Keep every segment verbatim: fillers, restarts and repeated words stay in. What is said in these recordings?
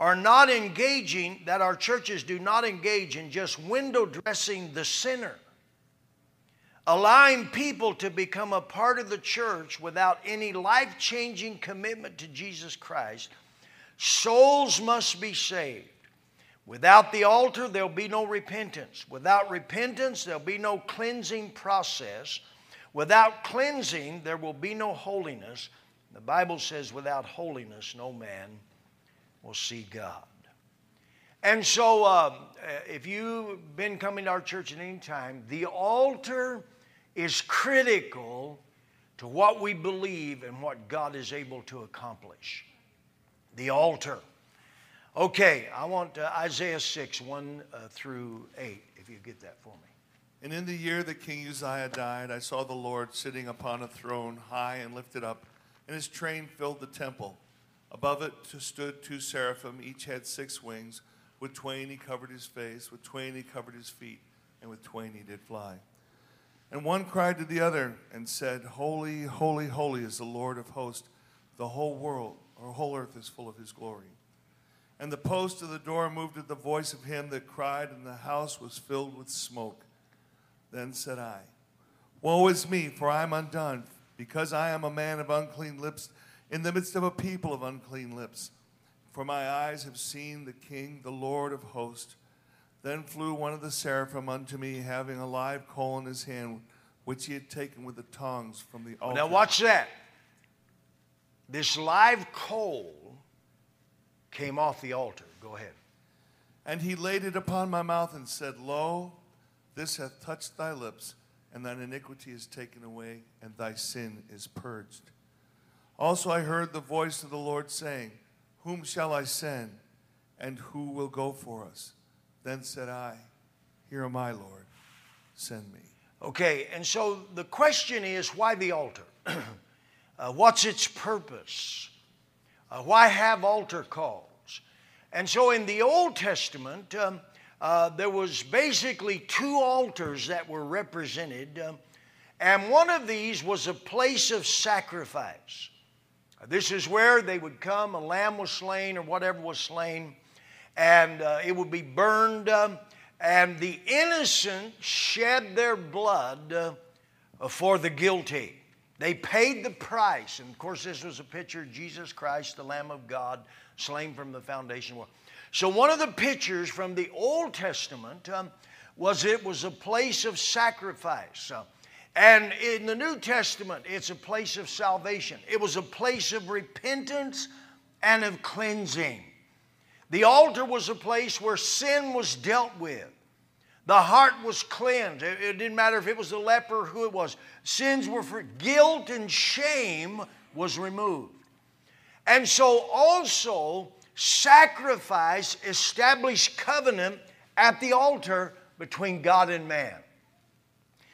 are not engaging, that our churches do not engage in just window dressing the sinner, allowing people to become a part of the church without any life-changing commitment to Jesus Christ. Souls must be saved. Without the altar, there'll be no repentance. Without repentance, there'll be no cleansing process. Without cleansing, there will be no holiness. The Bible says, without holiness, no man will see God. And so, uh, if you've been coming to our church at any time, the altar is critical to what we believe and what God is able to accomplish. The altar. Okay, I want uh, Isaiah six, one through eight, if you get that for me. And in the year that King Uzziah died, I saw the Lord sitting upon a throne high and lifted up, and his train filled the temple. Above it stood two seraphim, each had six wings. With twain he covered his face, with twain he covered his feet, and with twain he did fly. And one cried to the other and said, Holy, holy, holy is the Lord of hosts. The whole world, or whole earth, is full of his glory. And the post of the door moved at the voice of him that cried, and the house was filled with smoke. Then said I, Woe is me, for I am undone, because I am a man of unclean lips, in the midst of a people of unclean lips. For my eyes have seen the King, the Lord of hosts. Then flew one of the seraphim unto me, having a live coal in his hand, which he had taken with the tongs from the altar. Now watch that. This live coal came off the altar. Go ahead. And he laid it upon my mouth and said, Lo, this hath touched thy lips, and thine iniquity is taken away, and thy sin is purged. Also I heard the voice of the Lord saying, Whom shall I send, and who will go for us? Then said I, Here am I, Lord, send me. Okay, and so the question is, why the altar? uh, what's its purpose? Uh, why have altar calls? And so in the Old Testament, um, uh, there was basically two altars that were represented, um, and one of these was a place of sacrifice. Uh, this is where they would come, a lamb was slain or whatever was slain, and uh, it would be burned, um, and the innocent shed their blood uh, for the guilty. They paid the price. And, of course, this was a picture of Jesus Christ, the Lamb of God, slain from the foundation of the world. So one of the pictures from the Old Testament um, was it was a place of sacrifice. Uh, and in the New Testament, it's a place of salvation. It was a place of repentance and of cleansing. The altar was a place where sin was dealt with. The heart was cleansed. It, it didn't matter if it was the leper or who it was. Sins were forgiven. Guilt and shame was removed. And so also sacrifice established covenant at the altar between God and man.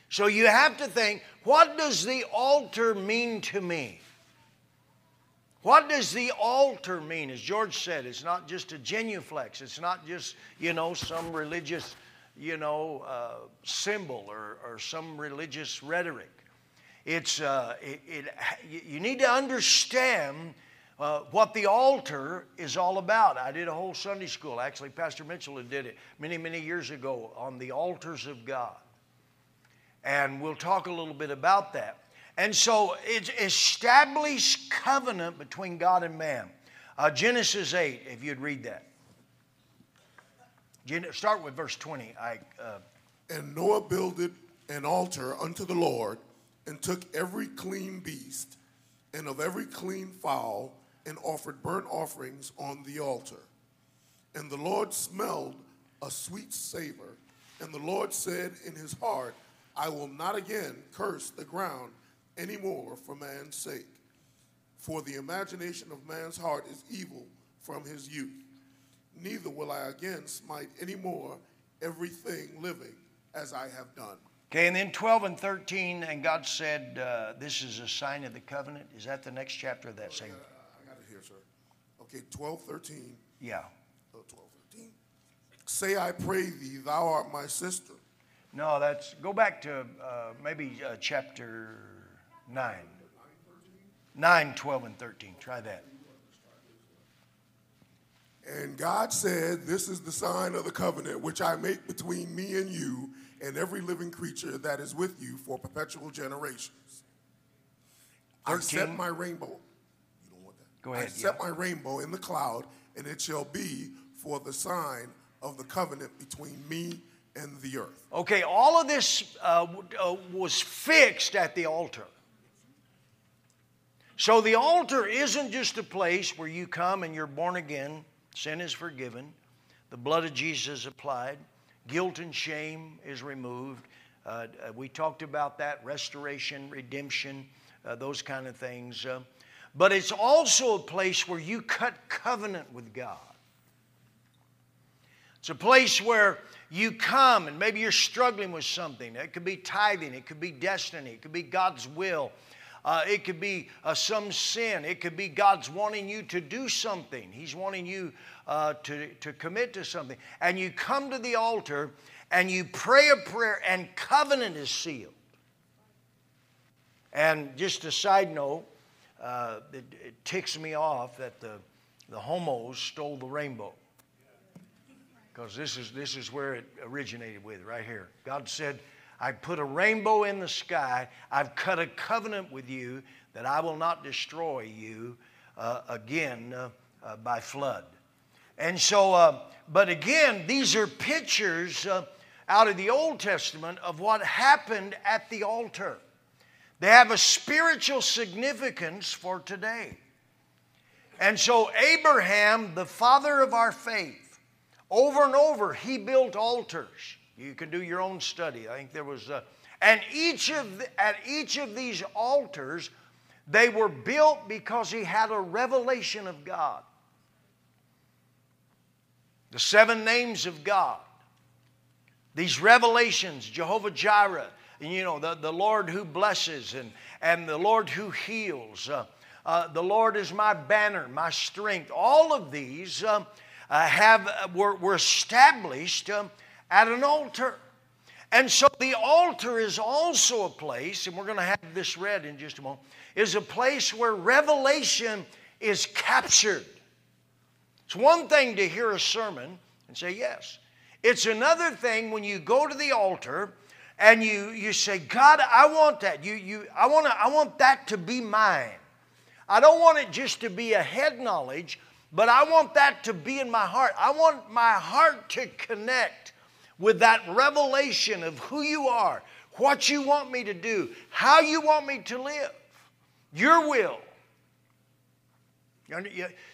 So you have to think, what does the altar mean to me? What does the altar mean? As George said, it's not just a genuflex. It's not just, you know, some religious... you know, uh, symbol or, or some religious rhetoric. It's, uh, it, it, you need to understand uh, what the altar is all about. I did a whole Sunday school. Actually, Pastor Mitchell did it many, many years ago on the altars of God. And we'll talk a little bit about that. And so it's established covenant between God and man. Uh, Genesis eight, if you'd read that. Start with verse twenty. I, uh, and Noah builded an altar unto the Lord, and took every clean beast, and of every clean fowl, and offered burnt offerings on the altar. And the Lord smelled a sweet savor, and the Lord said in his heart, I will not again curse the ground any more for man's sake, for the imagination of man's heart is evil from his youth. Neither will I again smite any more everything living as I have done. Okay, and then twelve and thirteen, and God said, uh, this is a sign of the covenant. Is that the next chapter of that oh, same? Yeah, I got it here, sir. Okay, twelve, thirteen. Yeah. Oh, twelve, thirteen. Say, I pray thee, thou art my sister. No, that's, go back to uh, maybe uh, chapter nine. nine, twelve, and thirteen. Try that. And God said, this is the sign of the covenant which I make between me and you and every living creature that is with you for perpetual generations. I set my rainbow. You don't want that. Go ahead. I set yeah. my rainbow in the cloud, and it shall be for the sign of the covenant between me and the earth. Okay, all of this uh, uh, was fixed at the altar. So the altar isn't just a place where you come and you're born again, sin is forgiven, the blood of Jesus is applied, guilt and shame is removed. Uh, we talked about that, restoration, redemption, uh, those kind of things. Uh, but it's also a place where you cut covenant with God. It's a place where you come and maybe you're struggling with something. It could be tithing, it could be destiny, it could be God's will. Uh, it could be uh, some sin. It could be God's wanting you to do something. He's wanting you uh, to, to commit to something. And you come to the altar and you pray a prayer and covenant is sealed. And just a side note, uh, it, it ticks me off that the, the homos stole the rainbow. Because this is, this is where it originated with, right here. God said, I put a rainbow in the sky. I've cut a covenant with you that I will not destroy you uh, again uh, uh, by flood. And so, uh, but again, these are pictures uh, out of the Old Testament of what happened at the altar. They have a spiritual significance for today. And so Abraham, the father of our faith, over and over, he built altars. You can do your own study. I think there was a, and each of the, at each of these altars, they were built because he had a revelation of God. The seven names of God. These revelations, Jehovah Jireh, and you know, the, the Lord who blesses and, and the Lord who heals. Uh, uh, the Lord is my banner, my strength. All of these uh, uh, have uh, were, were established uh, at an altar. And so the altar is also a place, and we're going to have this read in just a moment, is a place where revelation is captured. It's one thing to hear a sermon and say yes. It's another thing when you go to the altar and you, you say, God, I want that. You, you, I want to, I want that to be mine. I don't want it just to be a head knowledge, but I want that to be in my heart. I want my heart to connect with that revelation of who you are, what you want me to do, how you want me to live, your will.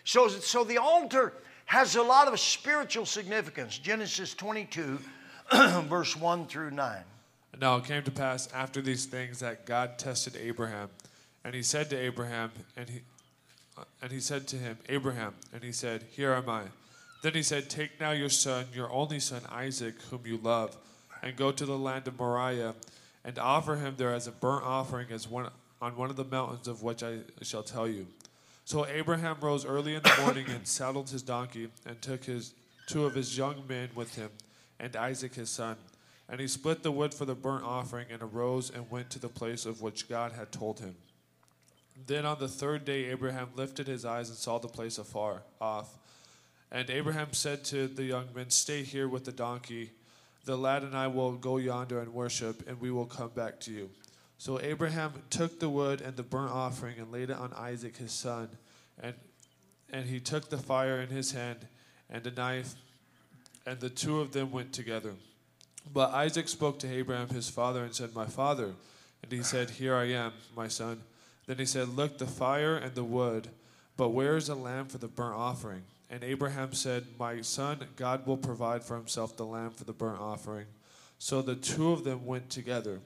So, so the altar has a lot of spiritual significance. Genesis twenty-two, verse one through nine. Now it came to pass after these things that God tested Abraham, and he said to Abraham, and he, and he said to him, Abraham, and he said, Here am I. Then he said, Take now your son, your only son Isaac, whom you love, and go to the land of Moriah, and offer him there as a burnt offering as one, on one of the mountains of which I shall tell you. So Abraham rose early in the morning and saddled his donkey, and took his two of his young men with him, and Isaac his son. And he split the wood for the burnt offering, and arose and went to the place of which God had told him. Then on the third day Abraham lifted his eyes and saw the place afar off. And Abraham said to the young men, Stay here with the donkey. The lad and I will go yonder and worship, and we will come back to you. So Abraham took the wood and the burnt offering and laid it on Isaac his son. And and he took the fire in his hand and a knife, and the two of them went together. But Isaac spoke to Abraham his father and said, My father. And he said, Here I am, my son. Then he said, Look, the fire and the wood, but where is the lamb for the burnt offering? And Abraham said, My son, God will provide for himself the lamb for the burnt offering. So the two of them went together.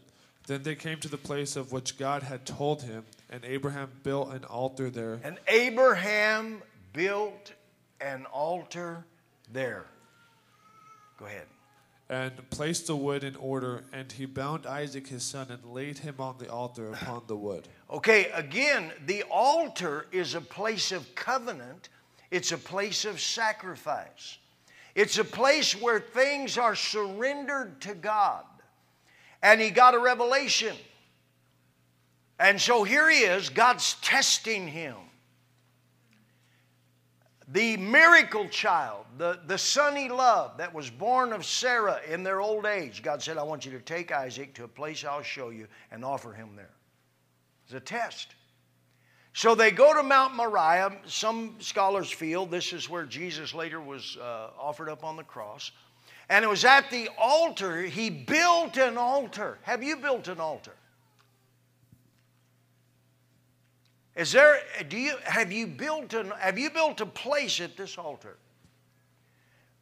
Then they came to the place of which God had told him, and Abraham built an altar there. And Abraham built an altar there. Go ahead. And placed the wood in order, and he bound Isaac his son and laid him on the altar upon the wood. Okay, again, the altar is a place of covenant. It's a place of sacrifice. It's a place where things are surrendered to God. And he got a revelation. And so here he is, God's testing him. the miracle child, the, the son he loved that was born of Sarah in their old age. God said, I want you to take Isaac to a place I'll show you and offer him there. It's a test. So they go to Mount Moriah. Some scholars feel this is where Jesus later was uh, offered up on the cross. And it was at the altar. He built an altar. Have you built an altar? Is there, do you, have you built an, have you built a place at this altar?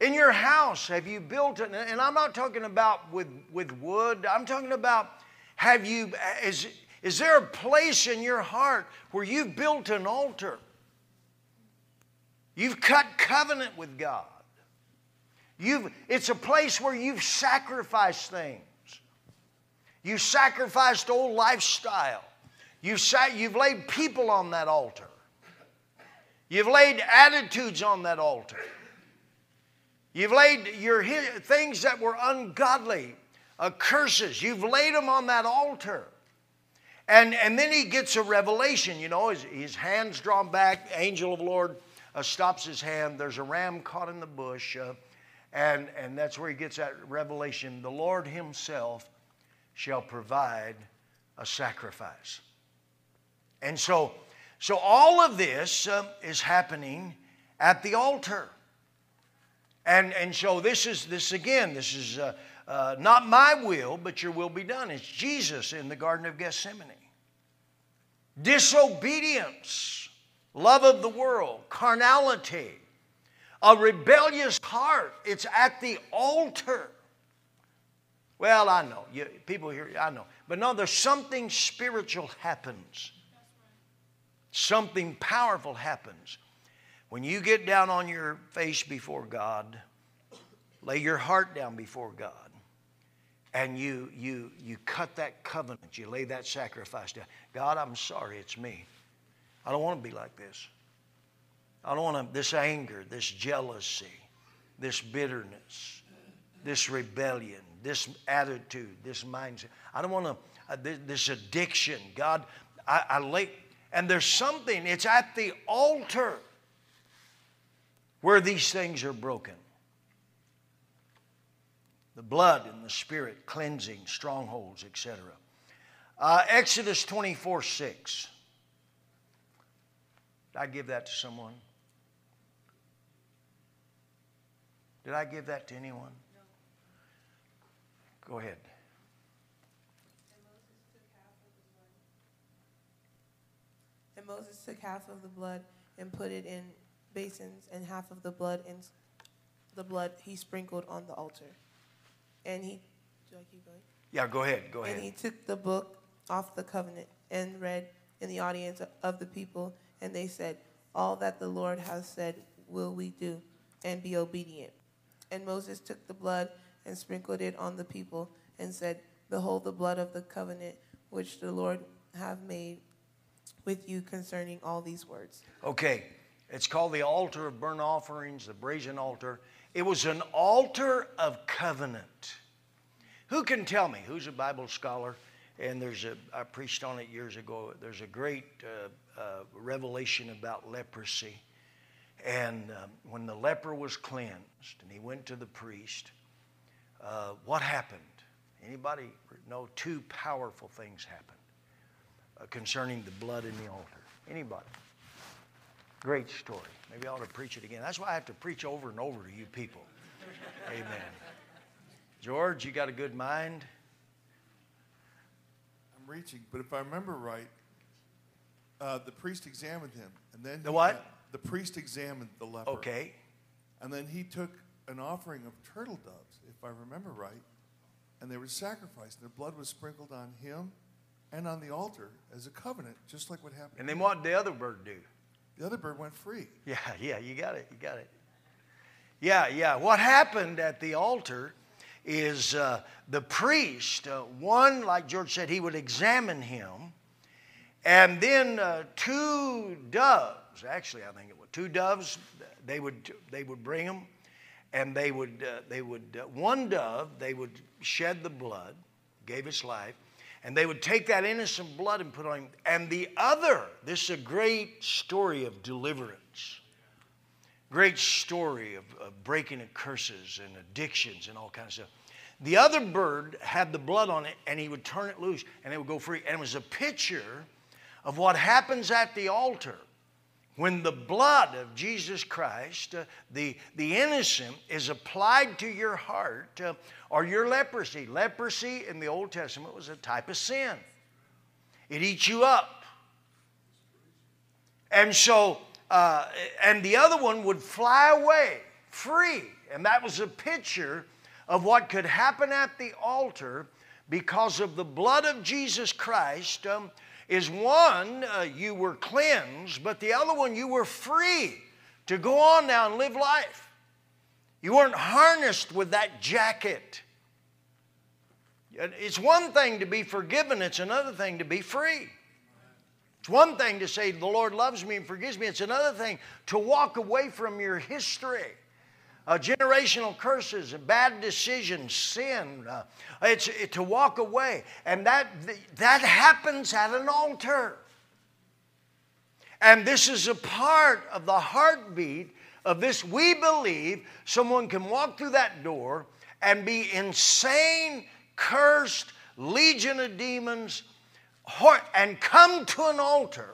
In your house, have you built an, and I'm not talking about with, with wood. I'm talking about, have you, is, is there a place in your heart where you've built an altar? You've cut covenant with God. You've, it's a place where you've sacrificed things. You've sacrificed old lifestyle. You've, sat, you've laid people on that altar. You've laid attitudes on that altar. You've laid your things that were ungodly, uh, curses. You've laid them on that altar. And, and then he gets a revelation. You know, his, his hands drawn back. Angel of the Lord uh, stops his hand. There's a ram caught in the bush. Uh, and, and that's where he gets that revelation. The Lord himself shall provide a sacrifice. And so, so all of this uh, is happening at the altar. And, and so this is, this again, this is uh, uh, not my will, but your will be done. It's Jesus in the Garden of Gethsemane. Disobedience, love of the world, carnality, a rebellious heart. It's at the altar. Well, I know, you, people here, I know. But no, there's something spiritual happens. Something powerful happens when you get down on your face before God, lay your heart down before God, and you, you, you cut that covenant, you lay that sacrifice down. God, I'm sorry, it's me. I don't want to be like this. I don't want to, this anger, this jealousy, this bitterness, this rebellion, this attitude, this mindset. I don't want to, uh, this, this addiction. God, I, I lay... And there's something, it's at the altar where these things are broken. The blood and the spirit, cleansing, strongholds, et cetera. Uh, Exodus twenty-four six. Did I give that to someone? Did I give that to anyone? No. Go ahead. And Moses took half of the blood and put it in basins, and half of the blood in the blood he sprinkled on the altar. And he, do I keep going? Yeah, go ahead, go ahead. And he took the book off the covenant and read in the audience of the people, and they said, all that the Lord has said will we do, and be obedient. And Moses took the blood and sprinkled it on the people and said, behold the blood of the covenant which the Lord have made with you concerning all these words. Okay. It's called the altar of burnt offerings, the brazen altar. It was an altar of covenant. Who can tell me? Who's a Bible scholar? And there's a, I preached on it years ago. There's a great uh, uh, revelation about leprosy. And um, when the leper was cleansed and he went to the priest, uh, what happened? Anybody know? Two powerful things happened concerning the blood in the altar. Anybody? Great story. Maybe I ought to preach it again. That's why I have to preach over and over to you people. Amen. George, you got a good mind? I'm reaching, but if I remember right, uh, the priest examined him. And then the what? Got, the priest examined the leper. Okay. And then he took an offering of turtle doves, if I remember right, and they were sacrificed. Their blood was sprinkled on him and on the altar as a covenant, just like what happened. And then what did the other bird do? The other bird went free. Yeah, yeah, you got it, you got it. Yeah, yeah. What happened at the altar is uh, the priest, uh, one, like George said, he would examine him, and then uh, two doves, actually I think it was two doves, they would, they would bring them, and they would, uh, they would uh, one dove, they would shed the blood, gave its life, and they would take that innocent blood and put on him. And the other, this is a great story of deliverance. Great story of, of breaking of curses and addictions and all kinds of stuff. The other bird had the blood on it, and he would turn it loose, and it would go free. And it was a picture of what happens at the altar when the blood of Jesus Christ, uh, the, the innocent, is applied to your heart uh, or your leprosy. Leprosy in the Old Testament was a type of sin. It eats you up. And so, uh, and the other one would fly away free. And that was a picture of what could happen at the altar because of the blood of Jesus Christ. um, is one, uh, you were cleansed, but the other one, you were free to go on now and live life. You weren't harnessed with that jacket. It's one thing to be forgiven. It's another thing to be free. It's one thing to say, the Lord loves me and forgives me. It's another thing to walk away from your history. Uh, generational curses, bad decisions, sin. Uh, it's it, to walk away. And that, that happens at an altar. And this is a part of the heartbeat of this. We believe someone can walk through that door and be insane, cursed, legion of demons, and come to an altar,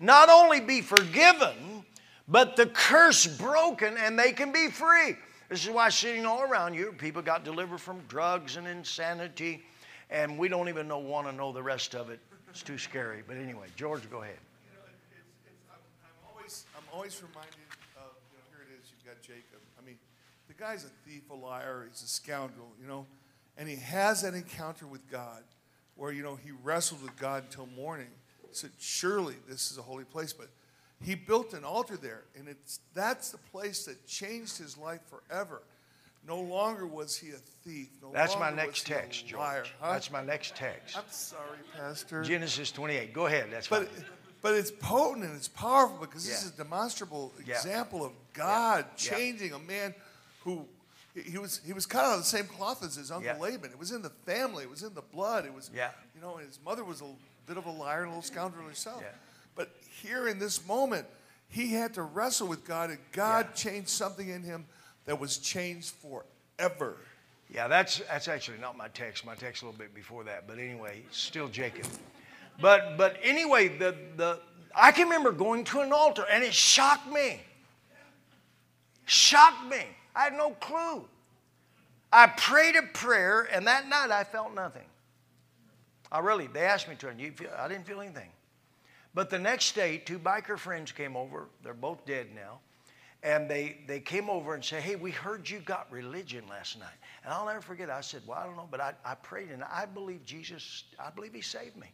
not only be forgiven, but the curse broken, and they can be free. This is why sitting all around you, people got delivered from drugs and insanity, and we don't even know, want to know the rest of it. It's too scary. But anyway, George, go ahead. You know, it's, it's, I'm, I'm, always, I'm always reminded of, you know, here it is, you've got Jacob. I mean, the guy's a thief, a liar, he's a scoundrel, you know, and he has an encounter with God where, you know, he wrestled with God until morning. He said, surely this is a holy place, but he built an altar there, and it's, that's the place that changed his life forever. No longer was he a thief. No that's my next text, George. Liar, huh? That's my next text. I'm sorry, Pastor. Genesis twenty-eight. Go ahead. That's fine. But, but it's potent and it's powerful because yeah. this is a demonstrable yeah. example of God yeah. changing yeah. a man who he was he was cut out of the same cloth as his uncle yeah. Laban. It was in the family. It was in the blood. It was, yeah. you know, his mother was a bit of a liar and a little scoundrel herself. Yeah. But here in this moment, he had to wrestle with God, and God yeah. changed something in him that was changed forever. Yeah, that's that's actually not my text. My text a little bit before that, but anyway, still Jacob. But but anyway, the the I can remember going to an altar, and it shocked me. Shocked me. I had no clue. I prayed a prayer, and that night I felt nothing. I really, they asked me to, and you feel, I didn't feel anything. But the next day, two biker friends came over. They're both dead now. And they, they came over and said, hey, we heard you got religion last night. And I'll never forget. I said, well, I don't know, but I, I prayed, and I believe Jesus, I believe he saved me.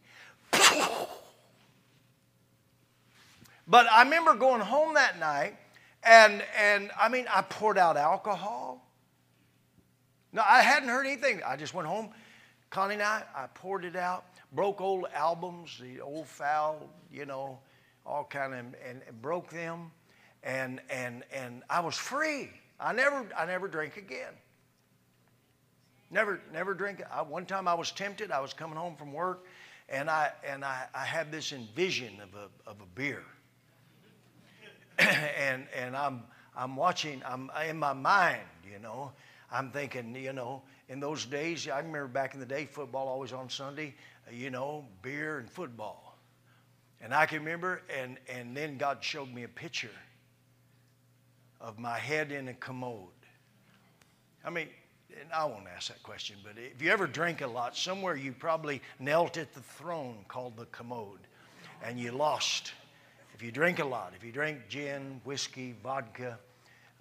But I remember going home that night, and, and I mean, I poured out alcohol. No, I hadn't heard anything. I just went home. Connie and I, I poured it out. Broke old albums, the old foul, you know, all kind of, and, and broke them, and and and I was free. I never, I never drank again. Never, never drink. I, one time I was tempted. I was coming home from work, and I and I, I had this envision of a of a beer, and and I'm I'm watching. I'm in my mind, you know. I'm thinking, you know, in those days, I remember back in the day, football always on Sunday. You know, beer and football. And I can remember, and, and then God showed me a picture of my head in a commode. I mean, and I won't ask that question, but if you ever drink a lot, somewhere you probably knelt at the throne called the commode, and you lost. If you drink a lot, if you drink gin, whiskey, vodka,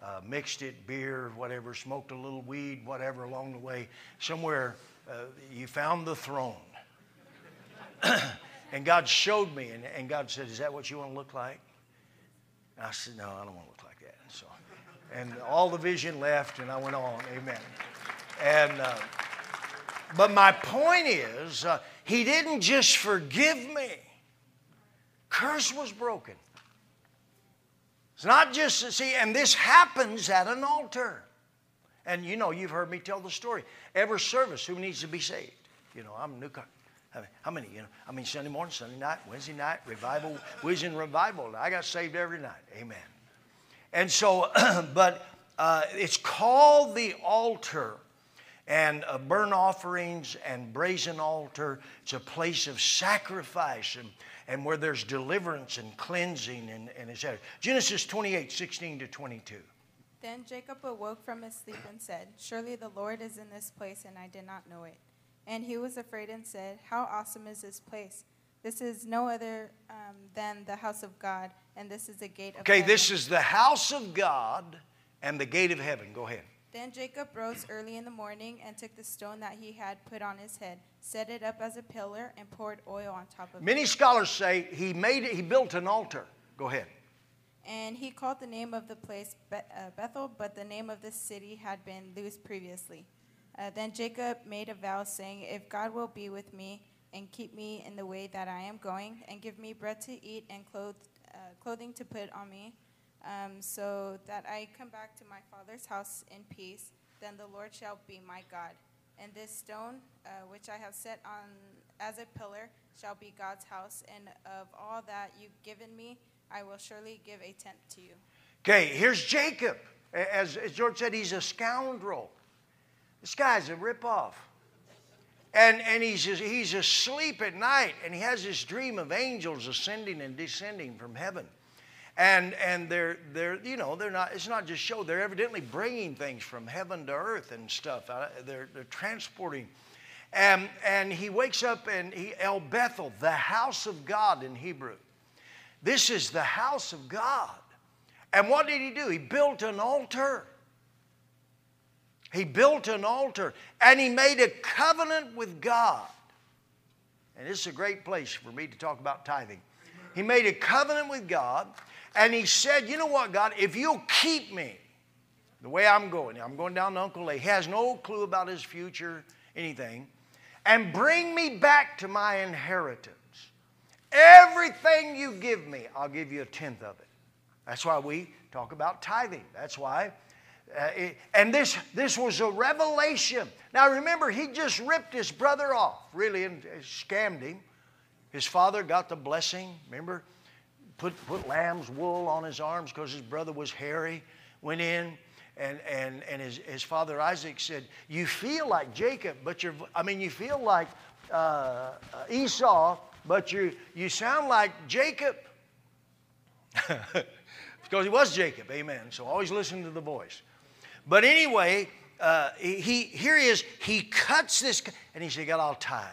uh, mixed it, beer, whatever, smoked a little weed, whatever along the way, somewhere uh, you found the throne. And God showed me, and, and God said, is that what you want to look like? And I said, no, I don't want to look like that. So, and all the vision left, and I went on, amen. And, uh, but my point is, uh, he didn't just forgive me. Curse was broken. It's not just, see, and this happens at an altar. And, you know, you've heard me tell the story. Every service, who needs to be saved? You know, I'm a newcomer. I mean, how many, you know, I mean, Sunday morning, Sunday night, Wednesday night, revival, we was in revival. I got saved every night. Amen. And so, but uh, it's called the altar. And uh, burnt offerings and brazen altar, it's a place of sacrifice and, and where there's deliverance and cleansing and, and et cetera. Genesis twenty-eight, sixteen to twenty-two. Then Jacob awoke from his sleep and said, "Surely the Lord is in this place, and I did not know it." And he was afraid and said, "How awesome is this place? This is no other um, than the house of God, and this is the gate of okay, heaven." Okay, this is the house of God and the gate of heaven. Go ahead. Then Jacob rose early in the morning and took the stone that he had put on his head, set it up as a pillar, and poured oil on top of it. Many scholars say he made it, he built an altar. Go ahead. And he called the name of the place Bethel, but the name of the city had been Luz previously. Uh, then Jacob made a vow, saying, "If God will be with me and keep me in the way that I am going, and give me bread to eat and clothe, uh, clothing to put on me, Um, so that I come back to my father's house in peace, then the Lord shall be my God. And this stone, uh, which I have set on as a pillar, shall be God's house. And of all that you've given me, I will surely give a tenth to you." Okay, here's Jacob. As, as George said, he's a scoundrel. This guy's a ripoff. And, and he's, he's asleep at night, and he has this dream of angels ascending and descending from heaven. And, and they're, they're, you know, they're not, it's not just show. They're evidently bringing things from heaven to earth and stuff. They're, they're transporting. And, and he wakes up and he, El Bethel, the house of God in Hebrew. This is the house of God. And what did he do? He built an altar. He built an altar. And he made a covenant with God. And this is a great place for me to talk about tithing. He made a covenant with God. And he said, "You know what, God, if you'll keep me the way I'm going, I'm going down to Uncle A. He has no clue about his future, anything. And bring me back to my inheritance. Everything you give me, I'll give you a tenth of it." That's why we talk about tithing. That's why. Uh, it, and this, this was a revelation. Now, remember, he just ripped his brother off, really, and uh, scammed him. His father got the blessing, remember? Put, put lamb's wool on his arms because his brother was hairy, went in, and, and, and his, his father Isaac said, "You feel like Jacob, but you're, I mean, you feel like uh, Esau, but you you sound like Jacob." Because he was Jacob, amen, so always listen to the voice. But anyway, uh, he, here he is, he cuts this, and he said, "God, I'll tithe."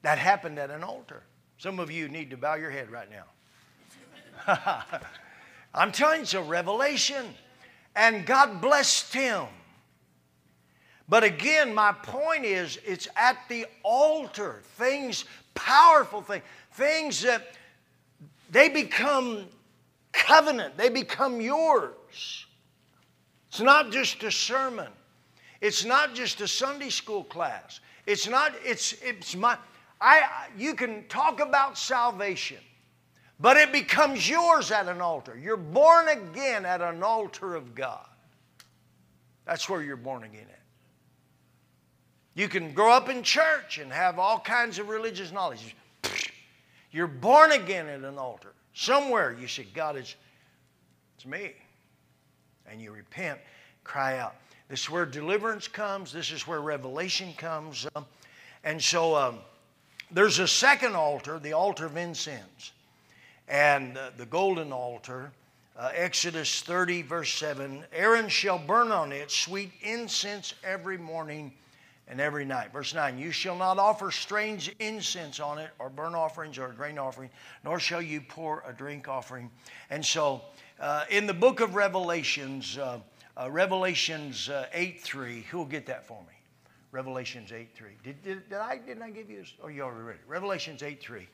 That happened at an altar. Some of you need to bow your head right now. I'm telling you, it's a revelation. And God blessed him. But again, my point is, it's at the altar. Things, powerful things. Things that, they become covenant. They become yours. It's not just a sermon. It's not just a Sunday school class. It's not, it's, it's my... I, you can talk about salvation, but it becomes yours at an altar. You're born again at an altar of God. That's where you're born again at. You can grow up in church and have all kinds of religious knowledge. You're born again at an altar. Somewhere you say, "God, it's, it's me." And you repent, cry out. This is where deliverance comes. This is where revelation comes. Um, and so... Um, There's a second altar, the altar of incense, and uh, the golden altar. Uh, Exodus thirty, verse seven, "Aaron shall burn on it sweet incense every morning and every night." Verse nine, "You shall not offer strange incense on it, or burnt offerings, or a grain offering, nor shall you pour a drink offering." And so, uh, in the book of Revelations, uh, uh, Revelations uh, eight three, who'll get that for me? Revelations eight three. Did, did, did I, didn't I give you this? Oh, you already read it. Revelations eight three.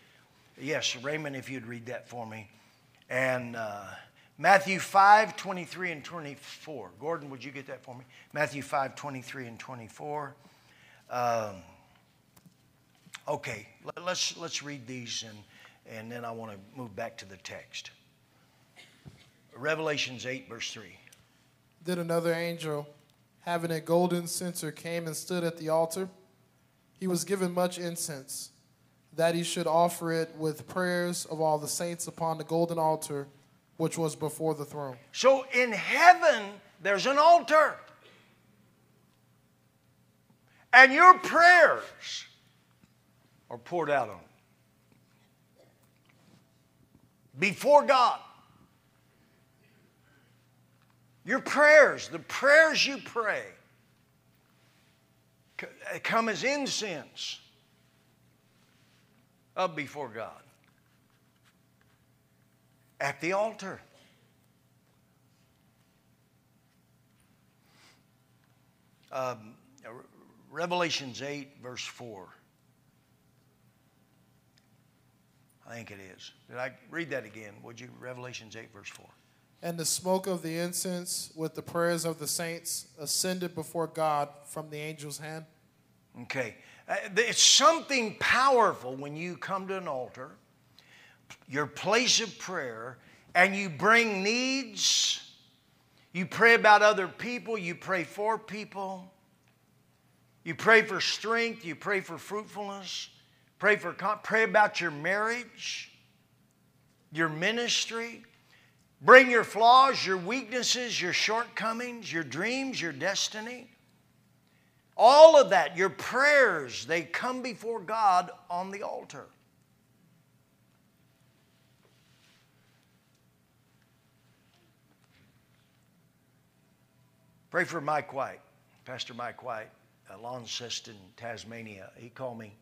Yes, Raymond, if you'd read that for me. And uh, Matthew five, twenty-three and twenty-four. Gordon, would you get that for me? Matthew five, twenty-three and twenty-four. Um, okay, Let, let's, let's read these, and, and then I want to move back to the text. Revelations eight, verse three. "Then another angel, having a golden censer, came and stood at the altar. He was given much incense, that he should offer it with prayers of all the saints upon the golden altar, which was before the throne. So in heaven, there's an altar. And your prayers are poured out on it. Before God. Your prayers, the prayers you pray, come as incense up before God at the altar. Um, Revelations eight, verse four. I think it is. Did I read that again? Would you? Revelations eight, verse four. And the smoke of the incense with the prayers of the saints ascended before God from the angel's hand. Okay. Uh, it's something powerful when you come to an altar, your place of prayer, and you bring needs. You pray about other people. You pray for people. You pray for strength. You pray for fruitfulness. Pray for pray about your marriage, your ministry. Bring your flaws, your weaknesses, your shortcomings, your dreams, your destiny. All of that, your prayers, they come before God on the altar. Pray for Mike White, Pastor Mike White, Launceston, Tasmania. He called me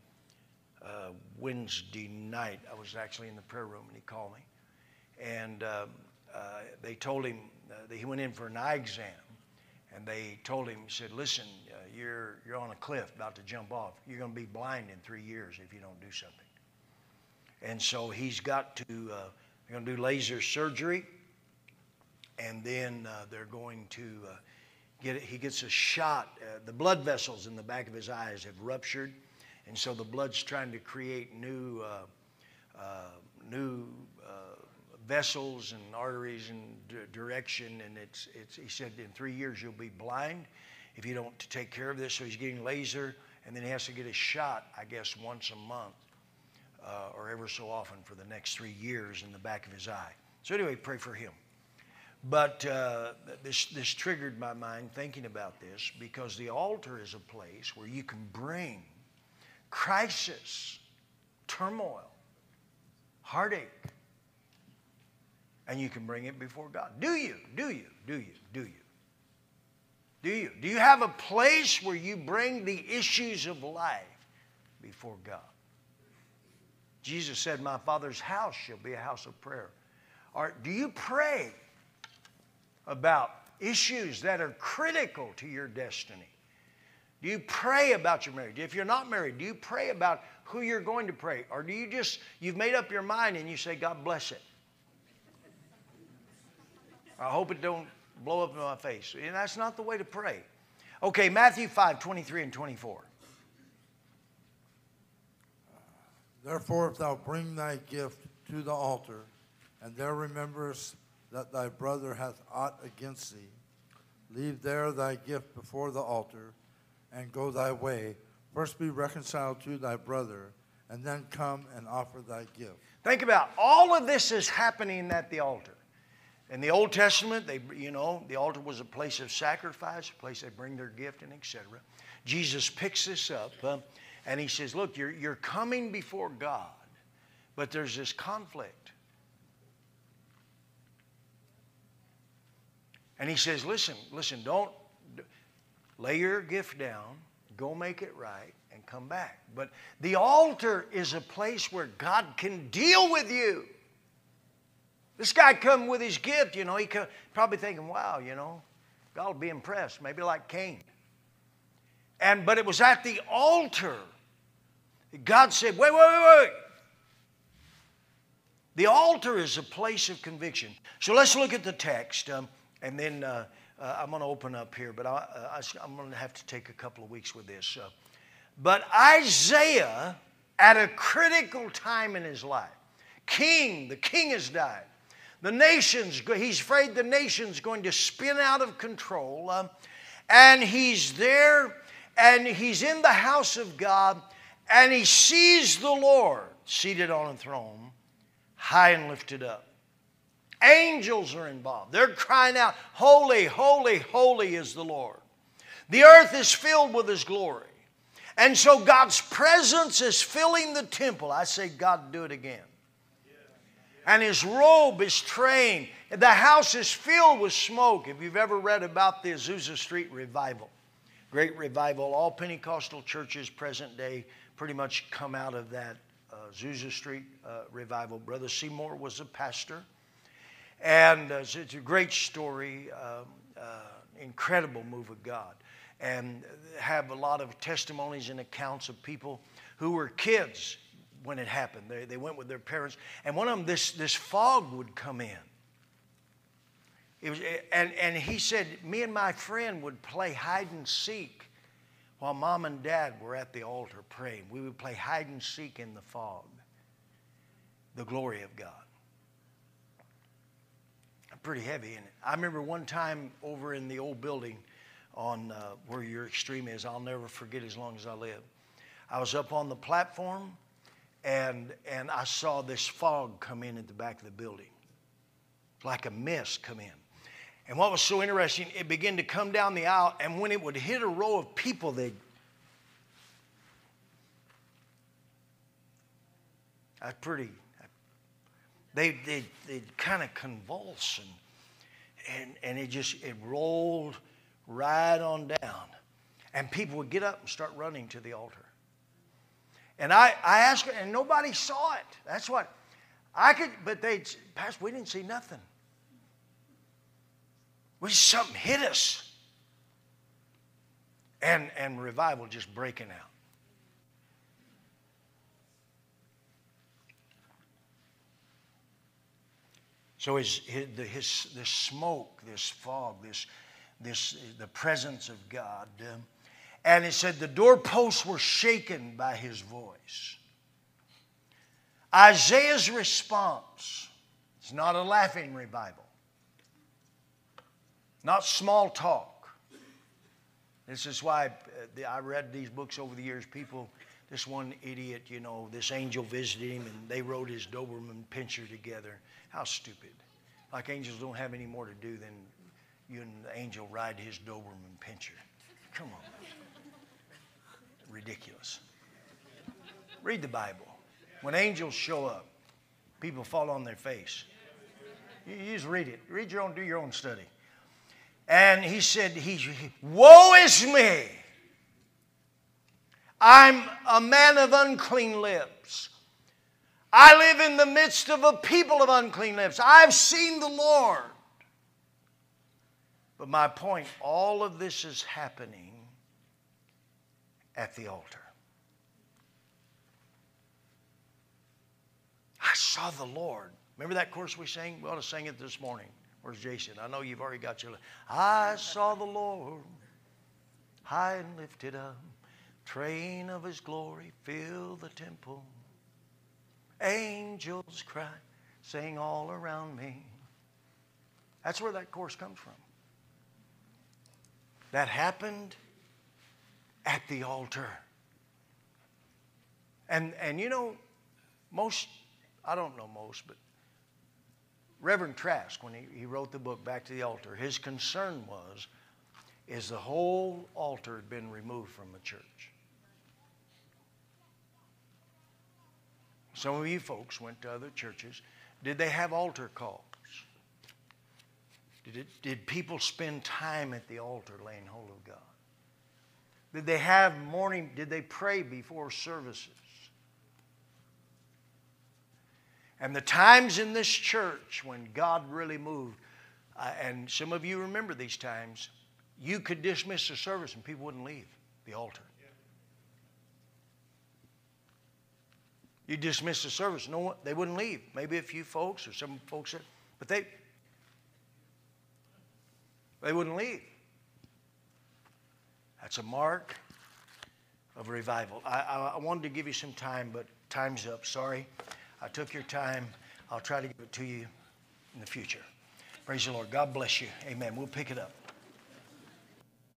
uh, Wednesday night. I was actually in the prayer room and he called me. And um, Uh, they told him, uh, that he went in for an eye exam, and they told him, said, listen, uh, you're, you're on a cliff about to jump off. You're going to be blind in three years if you don't do something. And so he's got to, uh, they're going to do laser surgery, and then uh, they're going to uh, get it. He gets a shot. Uh, the blood vessels in the back of his eyes have ruptured, and so the blood's trying to create new, uh, uh, new, uh, vessels and arteries and direction, and it's, it's, he said, in three years you'll be blind if you don't take care of this. So he's getting laser, and then he has to get a shot, I guess, once a month uh, or ever so often for the next three years in the back of his eye. So anyway, pray for him. But uh, this, this triggered my mind thinking about this, because the altar is a place where you can bring crisis, turmoil, heartache, and you can bring it before God. Do you? Do you? Do you? Do you? Do you? Do you have a place where you bring the issues of life before God? Jesus said, my Father's house shall be a house of prayer. Or do you pray about issues that are critical to your destiny? Do you pray about your marriage? If you're not married, do you pray about who you're going to pray? Or do you just, you've made up your mind and you say, God bless it. I hope it don't blow up in my face. And that's not the way to pray. Okay, Matthew five, twenty-three and twenty-four. Therefore, if thou bring thy gift to the altar, and there rememberest that thy brother hath aught against thee, leave there thy gift before the altar, and go thy way. First be reconciled to thy brother, and then come and offer thy gift. Think about, all of this is happening at the altar. In the Old Testament, they, you know, the altar was a place of sacrifice, a place they bring their gift and et cetera. Jesus picks this up, uh, and he says, look, you're, you're coming before God, but there's this conflict. And he says, listen, listen, don't lay your gift down, go make it right, and come back. But the altar is a place where God can deal with you. This guy come with his gift, you know, he come, probably thinking, wow, you know, God will be impressed, maybe like Cain. And, but it was at the altar that God said, wait, wait, wait, wait. The altar is a place of conviction. So let's look at the text, um, and then uh, uh, I'm going to open up here, but I, uh, I, I'm going to have to take a couple of weeks with this. Uh, but Isaiah, at a critical time in his life, king, the king has died. The nation's, he's afraid the nation's going to spin out of control. Um, and he's there, and he's in the house of God, And he sees the Lord seated on a throne, high and lifted up. Angels are involved. They're crying out, holy, holy, holy is the Lord. The earth is filled with his glory. And so God's presence is filling the temple. I say, God, do it again. And his robe is trained. The house is filled with smoke. If you've ever read about the Azusa Street Revival, great revival, all Pentecostal churches present day pretty much come out of that uh, Azusa Street uh, revival. Brother Seymour was a pastor. And uh, it's a great story, um, uh, incredible move of God. And have a lot of testimonies and accounts of people who were kids when it happened. They, they went with their parents. And one of them, this, this fog would come in. It was, and, and he said, me and my friend would play hide and seek while mom and dad were at the altar praying. We would play hide and seek in the fog, the glory of God. Pretty heavy in it. I remember one time over in the old building on uh, where your extreme is. I'll never forget as long as I live. I was up on the platform and and I saw this fog come in at the back of the building, like a mist come in. And what was so interesting, it began to come down the aisle, and when it would hit a row of people, they'd I pretty They they they kind of convulse and, and and it just it rolled right on down, and people would get up and start running to the altar. And I I asked, and nobody saw it. That's what I could. But they Pastor, we didn't see nothing. We something hit us, and and revival just breaking out. So his, his, his, this smoke, this fog, this, this, the presence of God. And it said the doorposts were shaken by his voice. Isaiah's response is not a laughing revival. Not small talk. This is why I read these books over the years. People, this one idiot, you know, this angel visited him and they rode his Doberman pincher together. How stupid. Like angels don't have any more to do than you and the angel ride his Doberman pincher. Come on. Ridiculous. Read the Bible. When angels show up, people fall on their face. You, you just read it. Read your own, do your own study. And he said, he's, he, woe is me. I'm a man of unclean lips. I live in the midst of a people of unclean lips. I've seen the Lord. But my point, all of this is happening at the altar. I saw the Lord. Remember that chorus we sang? We ought to sing it this morning. Where's Jason? I know you've already got your... I saw the Lord high and lifted up. Train of his glory filled the temple. Angels cry, sing all around me. That's where that chorus comes from. That happened at the altar. And, and you know, most, I don't know most, but Reverend Trask, when he, he wrote the book Back to the Altar, his concern was, is the whole altar had been removed from the church. Some of you folks went to other churches. Did they have altar calls? Did, it, did people spend time at the altar laying hold of God? Did they have morning, did they pray before services? And the times in this church when God really moved, uh, and some of you remember these times, you could dismiss the service and people wouldn't leave the altar. You dismiss the service. No one, they wouldn't leave. Maybe a few folks or some folks, but they they wouldn't leave. That's a mark of revival. I, I, I wanted to give you some time, but time's up. Sorry. I took your time. I'll try to give it to you in the future. Praise the Lord. God bless you. Amen. We'll pick it up.